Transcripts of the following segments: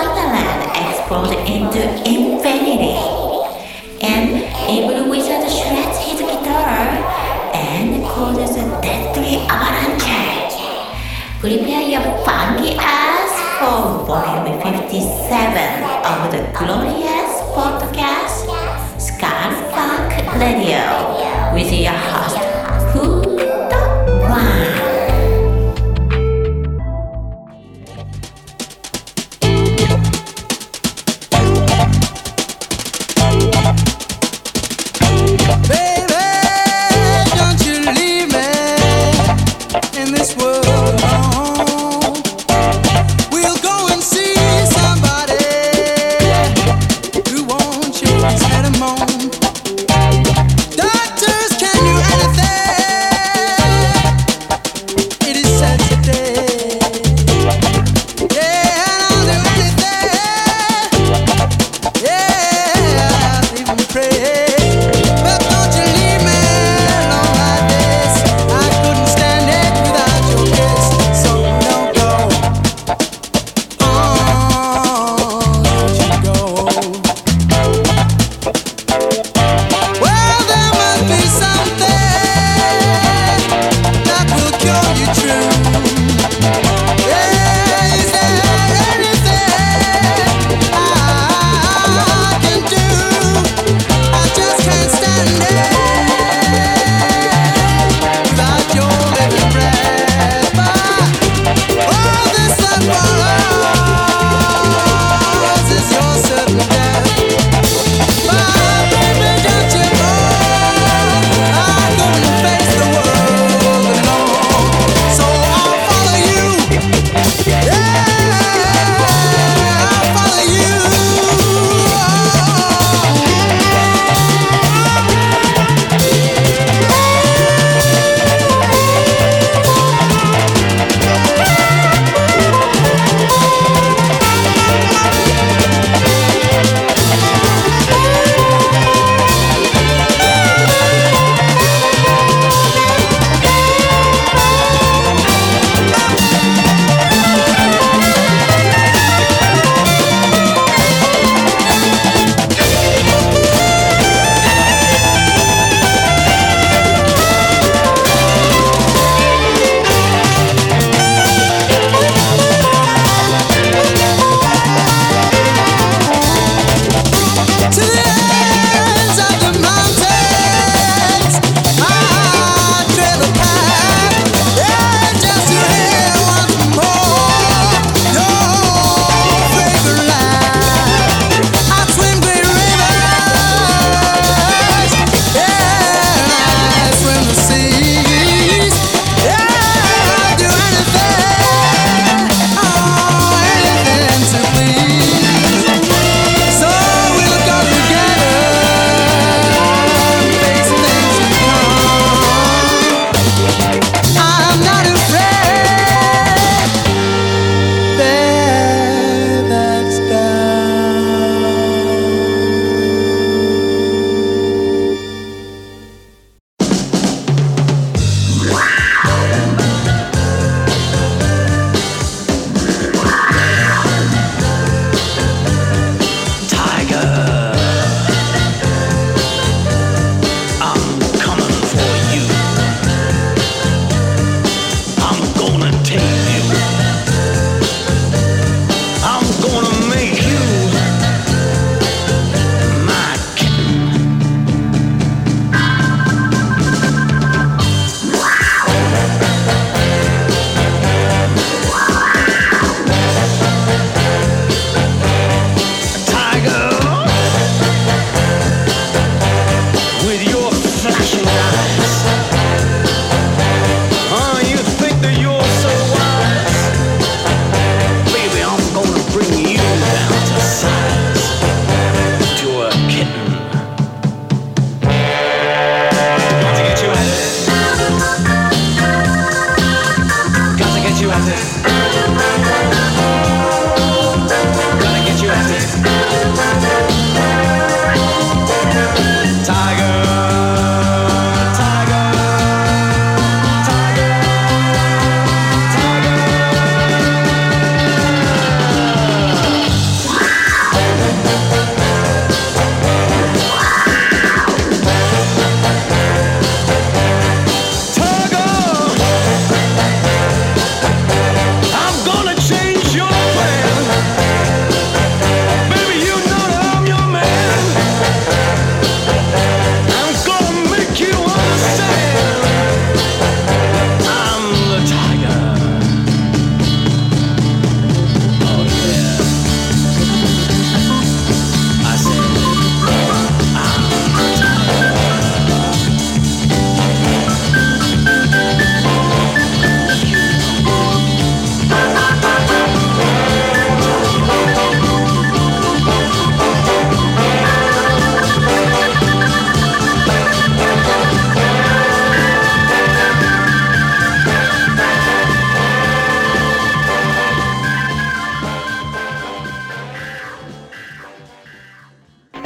wonderland explored into infinity. And evil wizard shreds his guitar and causes a deadly avalanche. Prepare your funky ass for volume 57 of the glorious podcast Skull Funk Radio with your host, Who the One. Doctors can do anything.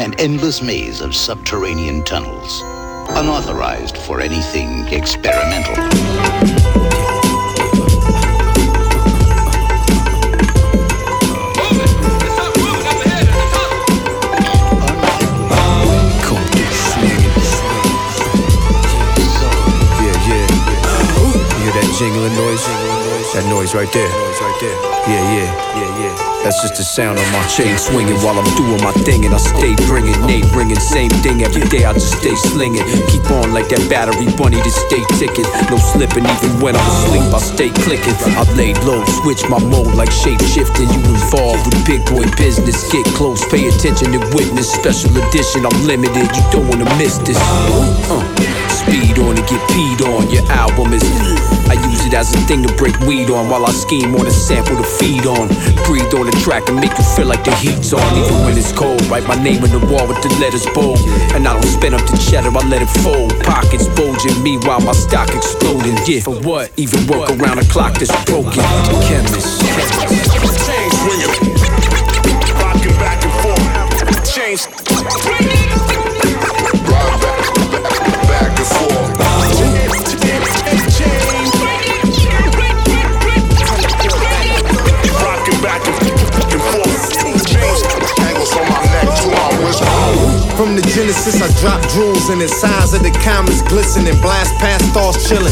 an endless maze of subterranean tunnels, unauthorized for anything experimental. Jingling noise, that noise right there. Yeah. That's just the sound of my chain swinging while I'm doing my thing, and I stay bringing, Nate bringing, same thing every day. I just stay slinging, keep on like that battery bunny to stay ticking. No slipping, even when I'm asleep, I stay clicking. I've laid low, switch my mode like shape shifting. You involved with big boy business, get close, pay attention to witness. Special edition, I'm limited, you don't wanna miss this. Speed on and get peed on, your album is. I use it as a thing to break weed on while I scheme on a sample to feed on. Breathe on the track and make you feel like the heat's on. Even when it's cold, write my name on the wall with the letters bold. And I don't spin up the cheddar, I let it fold. Pockets bulging me while my stock exploding. Yeah, for what? Even work around a clock that's broken. The chemist. Chain swinging. Rocking back and forth. Chain rock back and forth. From the Genesis, I drop jewels in the size of the commas glistening, blast past stars chilling,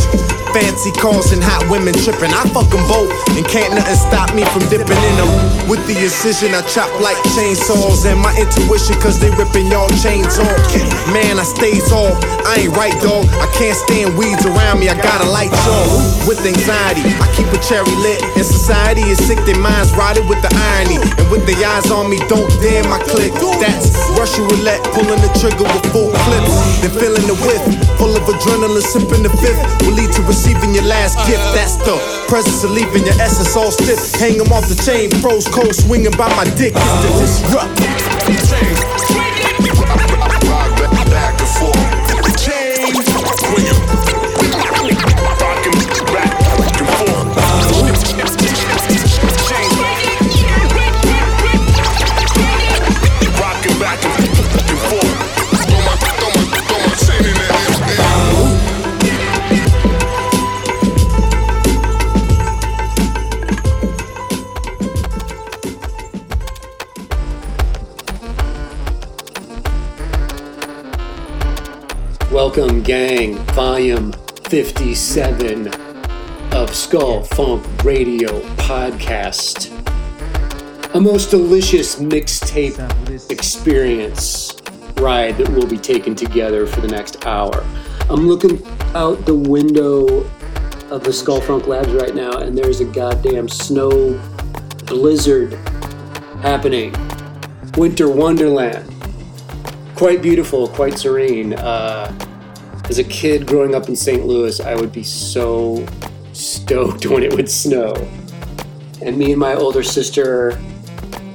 fancy cars and hot women tripping. I fucking vote and can't nothing stop me from dipping in them. With the incision, I chop like chainsaws and my intuition, cause they ripping y'all chains off. Man, I stays off. I ain't right, dog. I can't stand weeds around me. I gotta light y'all with anxiety. I keep a cherry lit, and society is sick. Their minds rotted with the irony, and with their eyes on me, don't dare my click. That's Russian roulette. Pulling the trigger with full clips, then feeling the whiff, full of adrenaline, sipping the fifth, will lead to receiving your last gift. That's the presence of leaving your essence all stiff. Hang them off the chain, froze cold, swinging by my dick. It's the disrupt. Chain, rock back and forth. Chain, swinging, rocking back and forth. Chain, rocking back and forth. Welcome, gang, volume 57 of Skull Funk Radio Podcast. A most delicious mixtape experience ride that we'll be taking together for the next hour. I'm looking out the window of the Skull Funk Labs right now, and there's a goddamn snow blizzard happening. Winter wonderland. Quite beautiful, quite serene. As a kid growing up in St. Louis, I would be so stoked when it would snow. And me and my older sister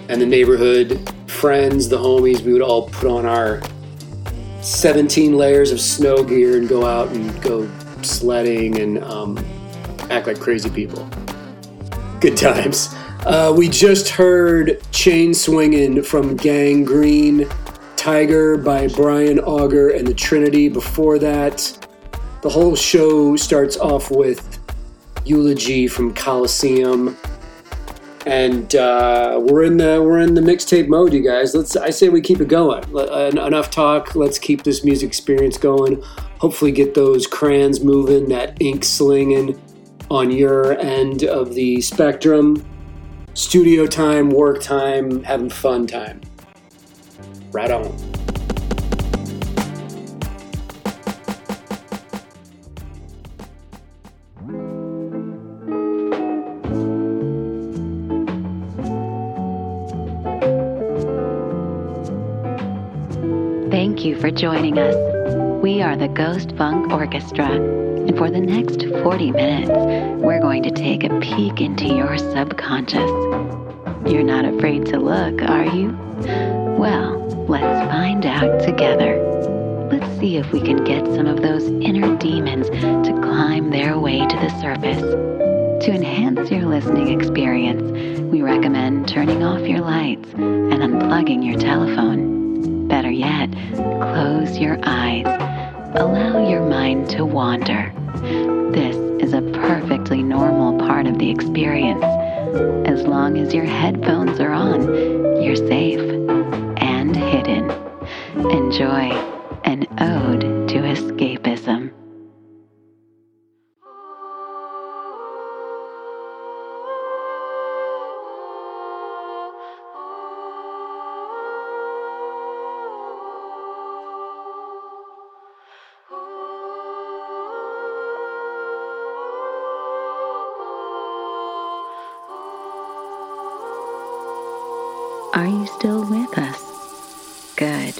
and the neighborhood friends, the homies, we would all put on our 17 layers of snow gear and go out and go sledding and act like crazy people. Good times. We just heard Chain Swingin' from Gang Green, Tiger by Brian Auger and the Trinity. Before that, the whole show starts off with Eulogy from Coliseum, and we're in the mixtape mode, you guys. I say we keep it going. Enough talk. Let's keep this music experience going. Hopefully, get those crayons moving, that ink slinging on your end of the spectrum. Studio time, work time, having fun time. Right on. Thank you for joining us. We are the Ghost Funk Orchestra, and for the next 40 minutes, we're going to take a peek into your subconscious. You're not afraid to look, are you? Well, let's find out together. Let's see if we can get some of those inner demons to climb their way to the surface. To enhance your listening experience, we recommend turning off your lights and unplugging your telephone. Better yet, close your eyes. Allow your mind to wander. This is a perfectly normal part of the experience. As long as your headphones are on, you're safe and hidden. Enjoy an ode to escapism. Are you still with us? Good.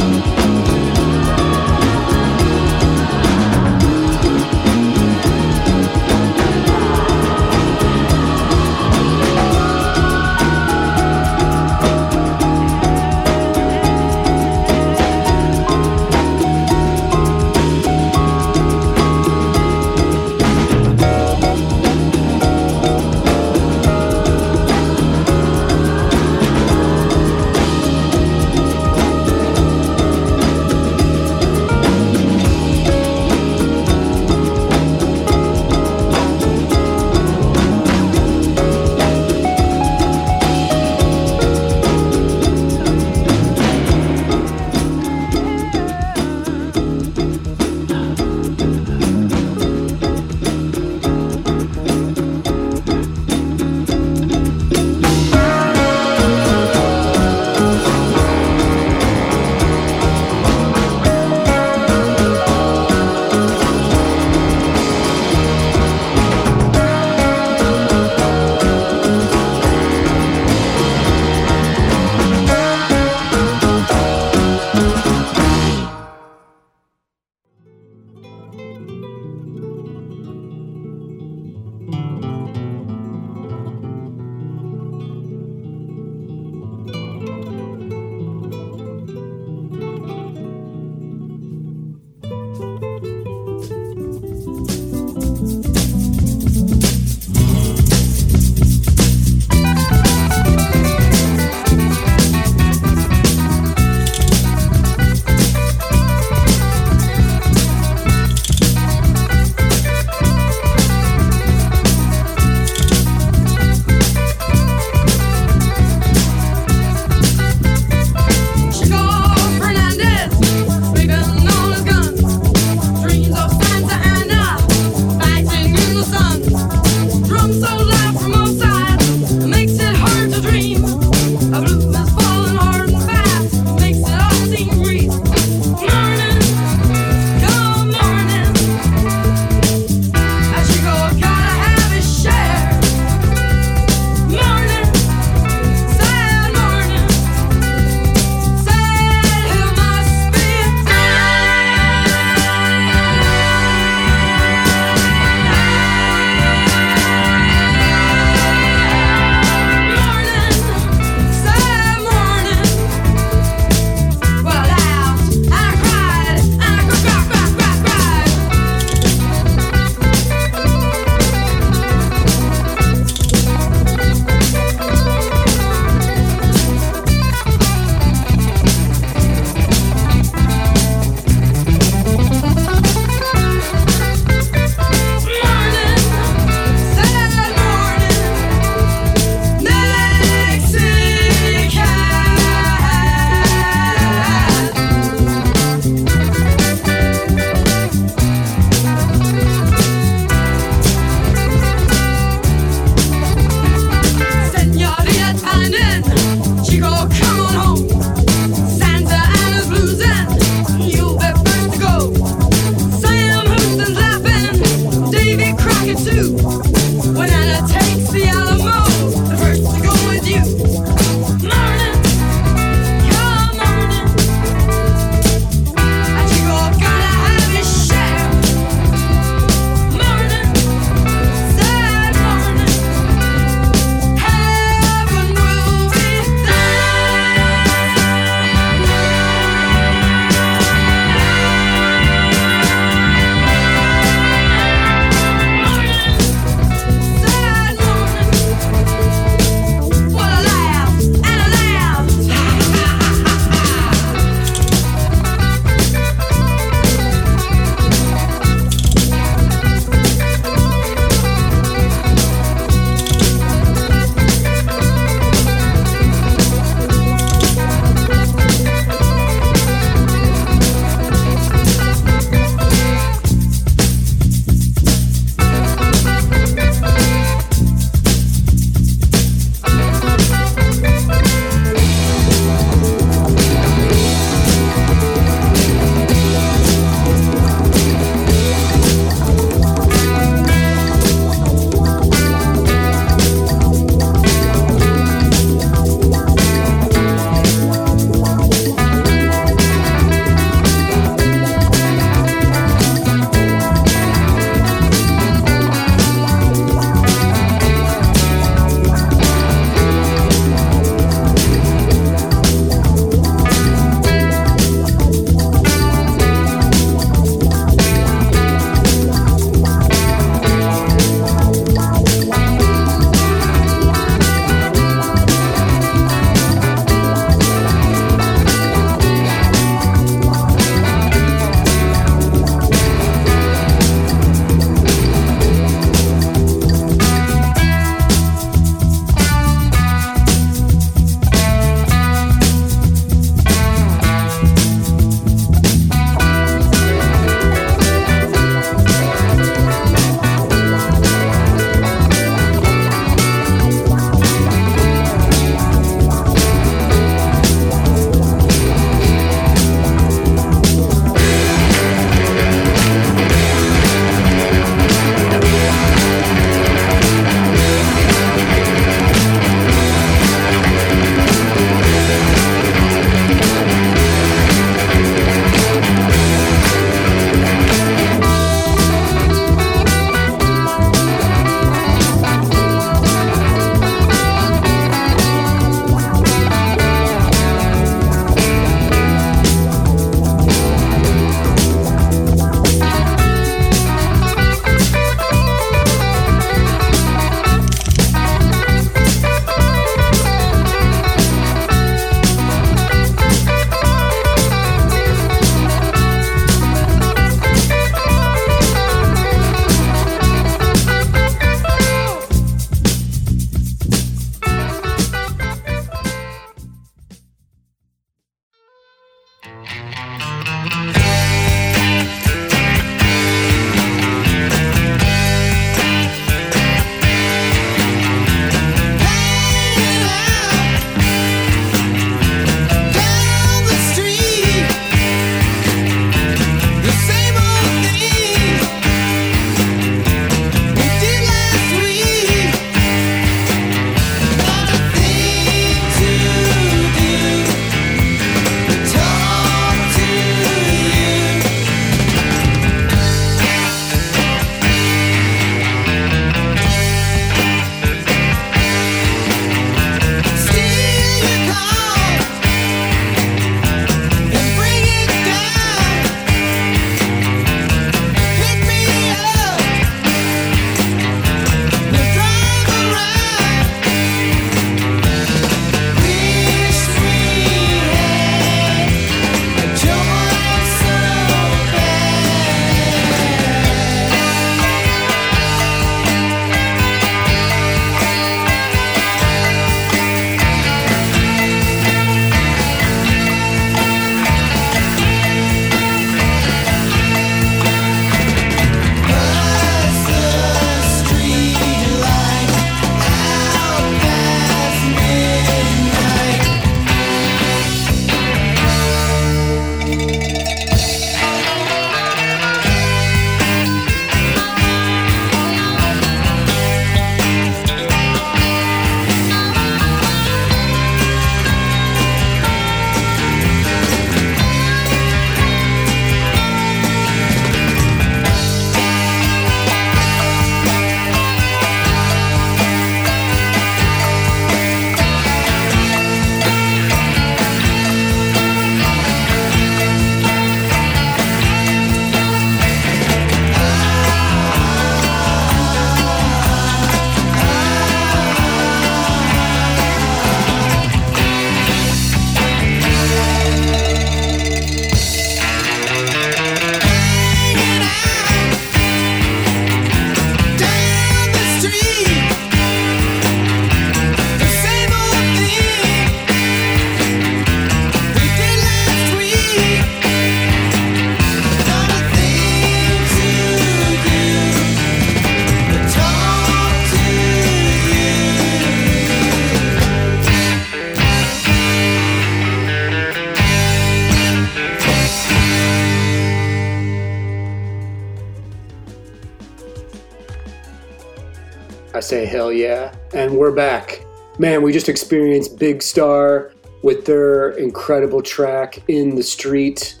I say hell yeah. And we're back. Man, we just experienced Big Star with their incredible track In the Street,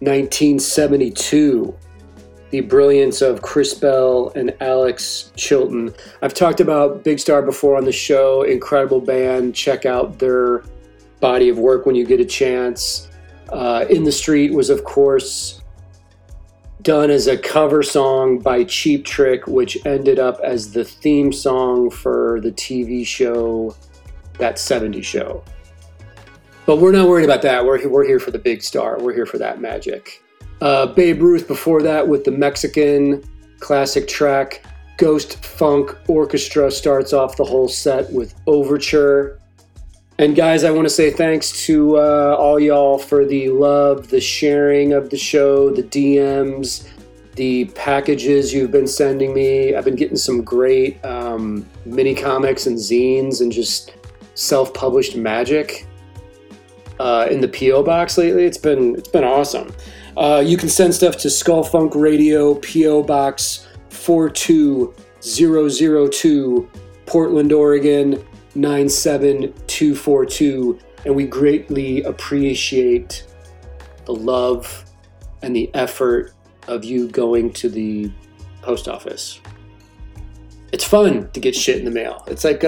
1972. The brilliance of Chris Bell and Alex Chilton. I've talked about Big Star before on the show. Incredible band. Check out their body of work when you get a chance. In the Street was, of course, done as a cover song by Cheap Trick, which ended up as the theme song for the TV show That 70s Show. But we're not worried about that. We're here for the Big Star. We're here for that magic. Babe Ruth before that with the Mexican classic track. Ghost Funk Orchestra starts off the whole set with Overture. And guys, I want to say thanks to all y'all for the love, the sharing of the show, the DMs, the packages you've been sending me. I've been getting some great mini comics and zines and just self-published magic in the P.O. box lately. It's been awesome. You can send stuff to Skull Funk Radio, P.O. Box 42002, Portland, Oregon 97242, and we greatly appreciate the love and the effort of you going to the post office. It's fun to get shit in the mail. It's like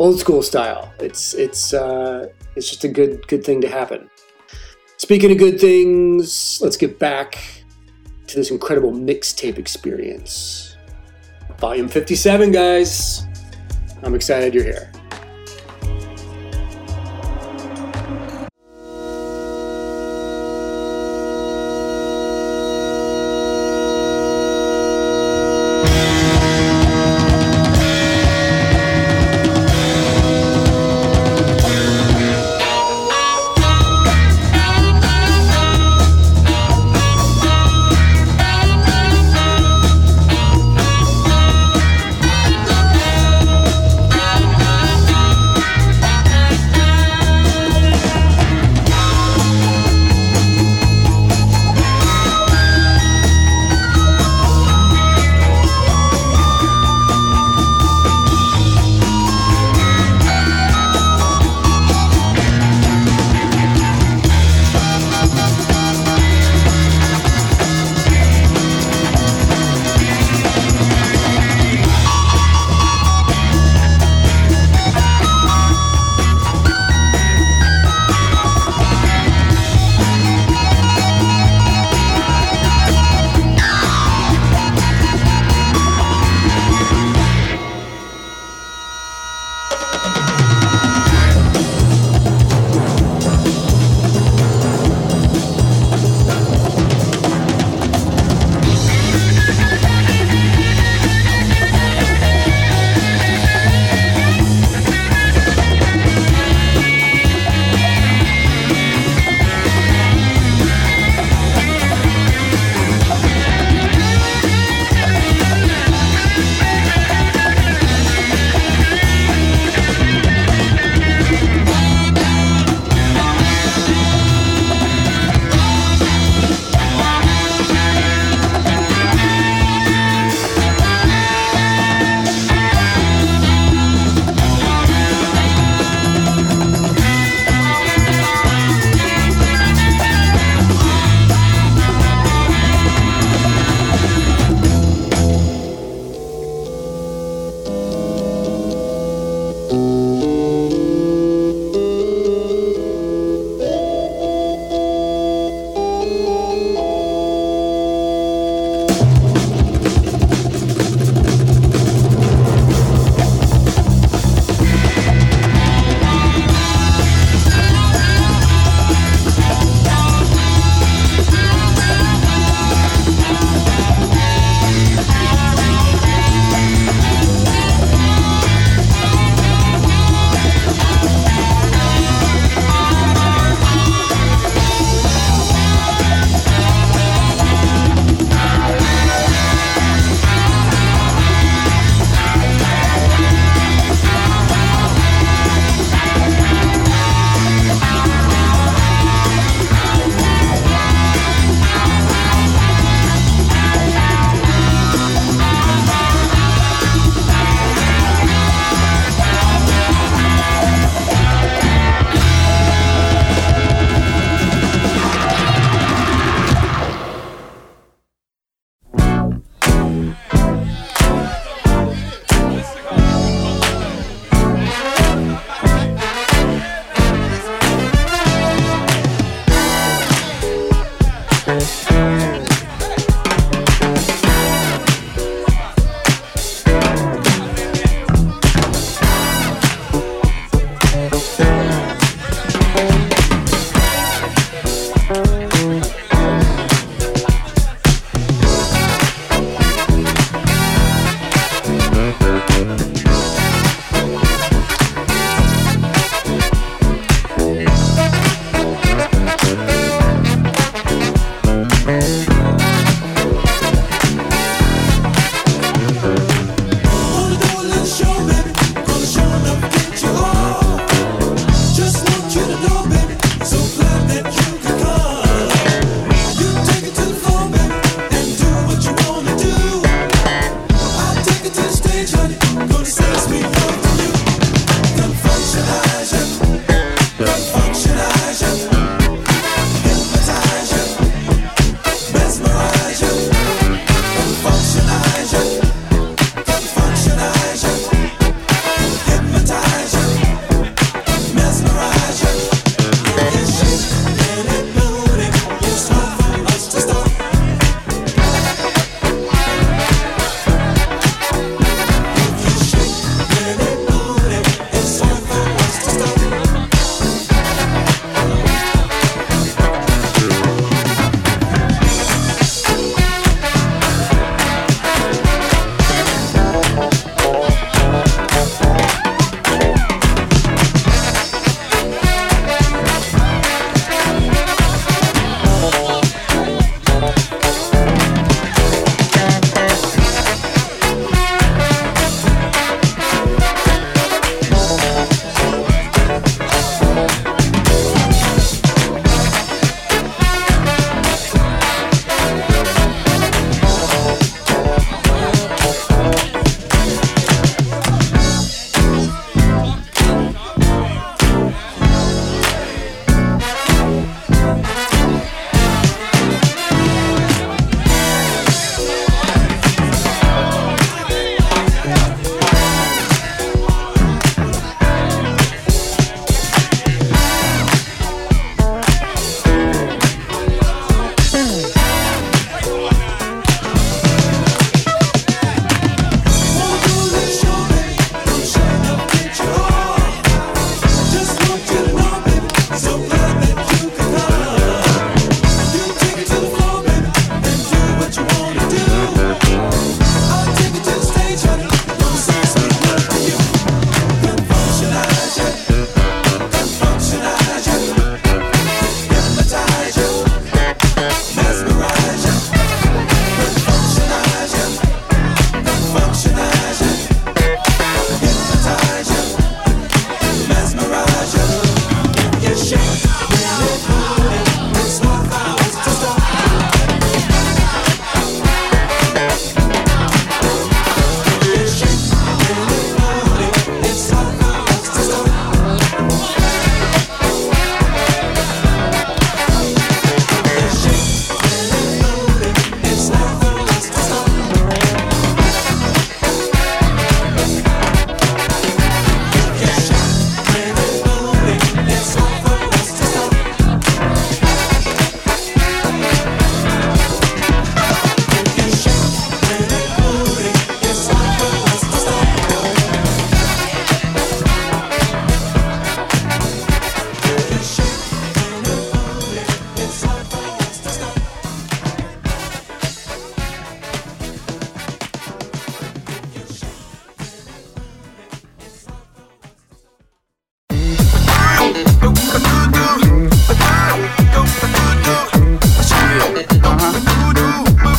old school style. It's just a good thing to happen. Speaking of good things, let's get back to this incredible mixtape experience. Volume 57, guys. I'm excited you're here.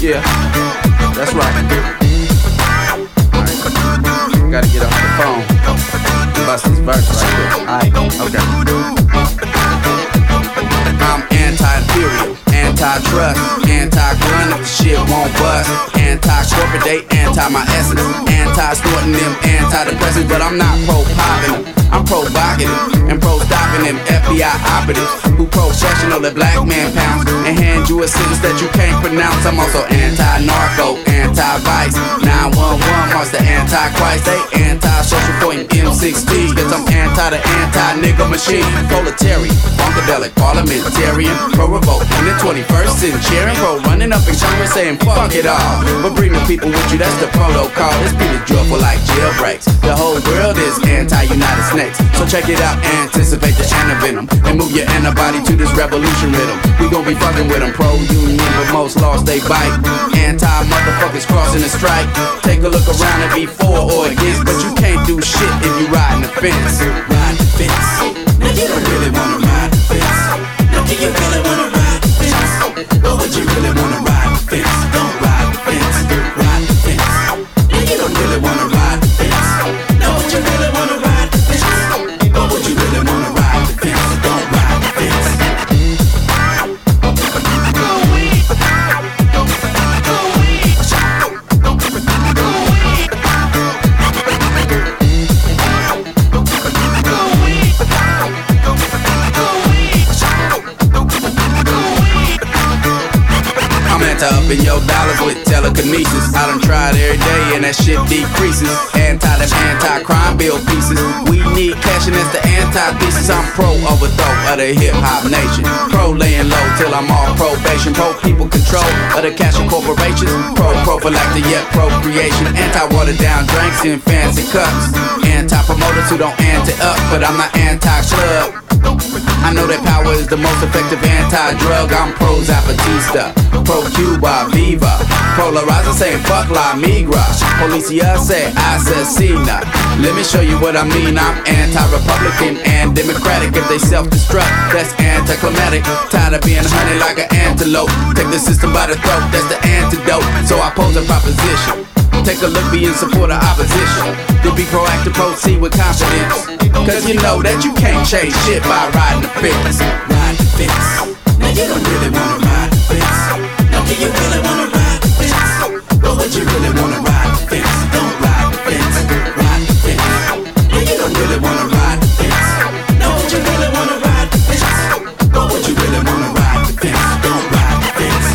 Yeah, that's right. Gotta get off the phone. Bust this verse right here. Alright, okay. I'm anti-imperial, anti-trust, anti-grunt. Shit won't bust. Anti-corporate, they anti-my essence. Anti-snorting them, anti-depressants. But I'm not pro-popping, I'm provocative and pro-stopping them FBI operatives who processional that black man pounds and hand you a sentence that you can't pronounce. I'm also anti-narco, anti-vice. 911 marks the anti-Christ. They anti-social for an M16. Cause I'm anti the anti-nigga machine. Proletarian, funkadelic, parliamentarian, pro-revolt in the 21st century. Pro-running up in Congress saying fuck it all. But bringing people with you, that's the protocol. It's pretty dreadful like jailbreaks. The whole world is anti-United States. So check it out, anticipate the antivenom and move your antibody to this revolution rhythm. We gon' be fucking with them, pro-union, but most lost they bite. Anti-motherfuckers crossing the strike. Take a look around and be for or against, but you can't do shit if you riding the fence. Ride the fence. Now you don't really wanna ride the fence. Now do you really wanna ride the fence? Or would you really wanna ride the fence? Don't ride the fence. Ride the fence. Now you don't really wanna ride the fence. Now would you really wanna ride the fence? Up in your dollars with telekinesis. I done tried every day and that shit decreases. Anti-crime bill pieces. We need cash and that's the anti-thesis. I'm pro-overthrow of the hip-hop nation. Pro-laying low till I'm off probation. Pro-people control of the cash and corporations. Pro-prophylactic yet pro-creation. Anti-watered down drinks in fancy cups. Anti-promoters who don't anti-up. But I'm not anti-club. I know that power is the most effective anti-drug. I'm pro-Zapatista, pro-Cuba, Viva. Polarizer saying fuck La Migra. Policia say assassina. Let me show you what I mean. I'm anti-Republican and Democratic. If they self-destruct, that's anticlimactic. Tired of being hunted like an antelope. Take the system by the throat, that's the antidote. So I pose a proposition. Take a look, be in support of opposition. Then be proactive, proceed with confidence. Cause you know that you can't change shit by riding the fence. Ride the fence. Now you don't really wanna ride the fence. Now do you really wanna ride the fence? Or would you really wanna ride the fence? Don't ride the fence. Ride the fence. Now you don't really wanna ride the fence. Now would you really wanna ride the fence? Or would you really wanna ride the fence? Don't ride the fence.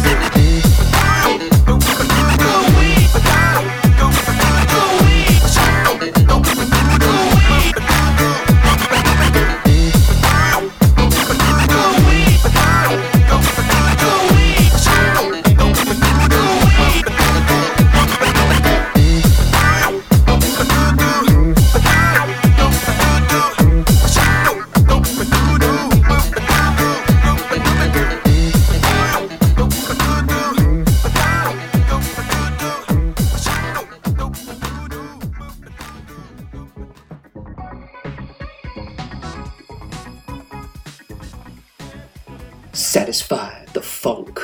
Satisfy the funk.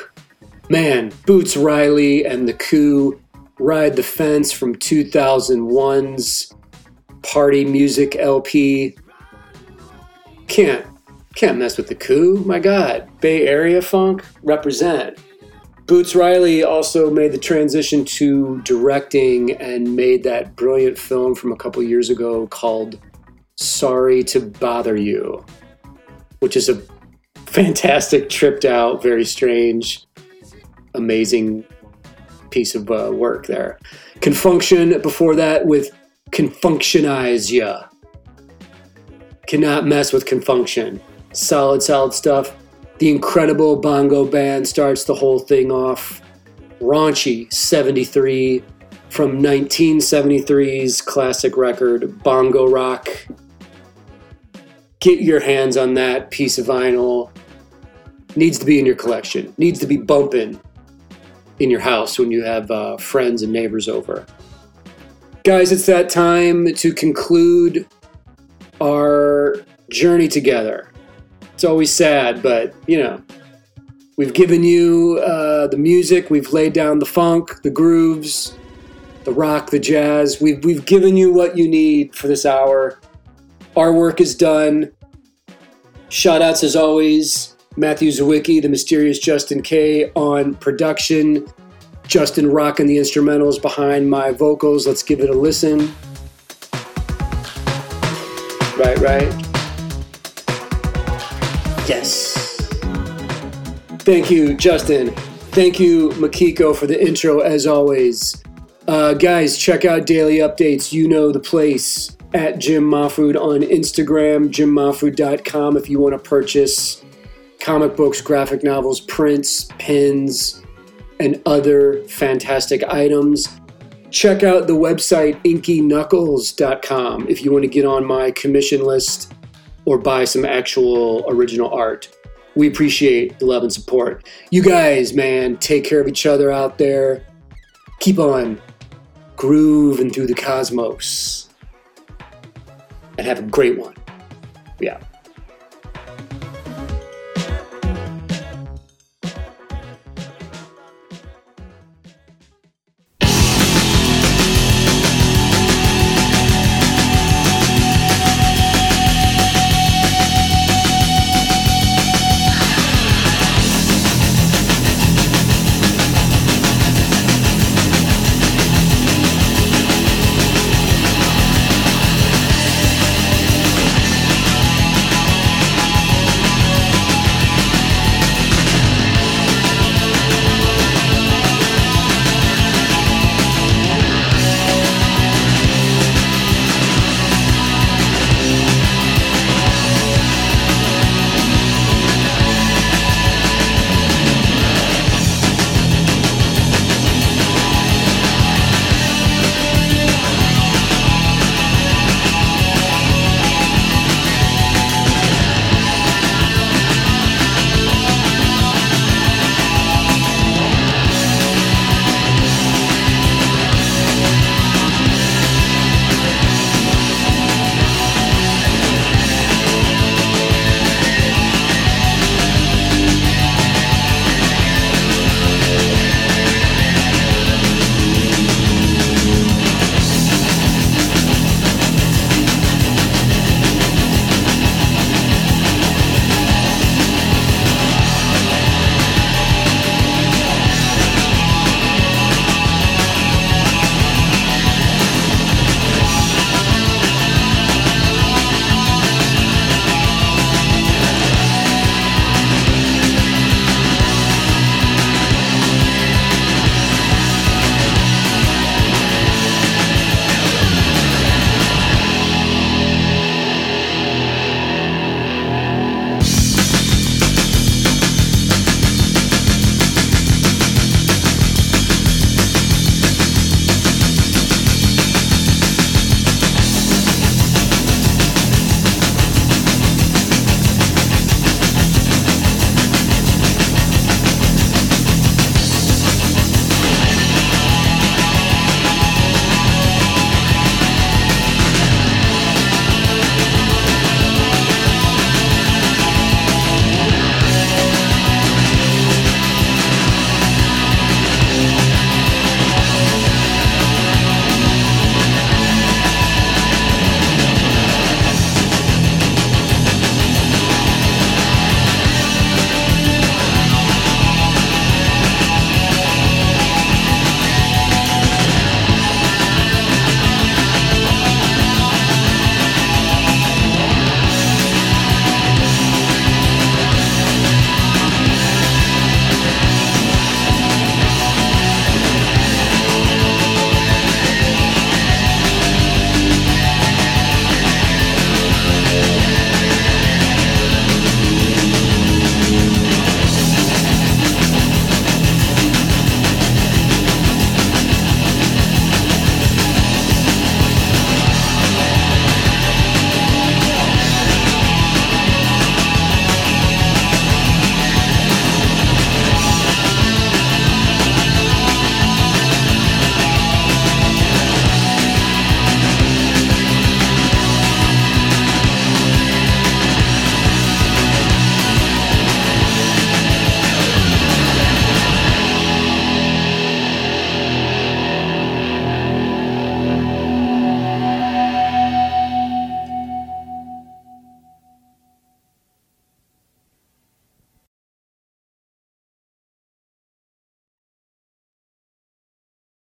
Man, Boots Riley and The Coup, Ride the Fence from 2001's Party Music LP. Can't mess with The Coup, my God. Bay Area funk, represent. Boots Riley also made the transition to directing and made that brilliant film from a couple years ago called Sorry to Bother You, which is a fantastic, tripped out, very strange, amazing piece of work there. Confunction before that with Confunctionize Ya. Cannot mess with Confunction. Solid stuff. The Incredible Bongo Band starts the whole thing off. Raunchy 73 from 1973's classic record, Bongo Rock. Get your hands on that piece of vinyl. Needs to be in your collection. Needs to be bumping in your house when you have friends and neighbors over. Guys, it's that time to conclude our journey together. It's always sad, but, you know, We've given you the music. We've laid down the funk, the grooves, the rock, the jazz. We've given you what you need for this hour. Our work is done. Shoutouts as always, Matthew Sawicki, the mysterious Justin K on production. Justin rocking the instrumentals behind my vocals. Let's give it a listen. Right. Yes. Thank you, Justin. Thank you, Makiko, for the intro, as always. Guys, check out daily updates. You know the place. At Jim Mahfood on Instagram, jimmahfood.com if you want to purchase comic books, graphic novels, prints, pins, and other fantastic items. Check out the website inkyknuckles.com if you want to get on my commission list or buy some actual original art. We appreciate the love and support. You guys, man, take care of each other out there. Keep on grooving through the cosmos. And have a great one. Yeah.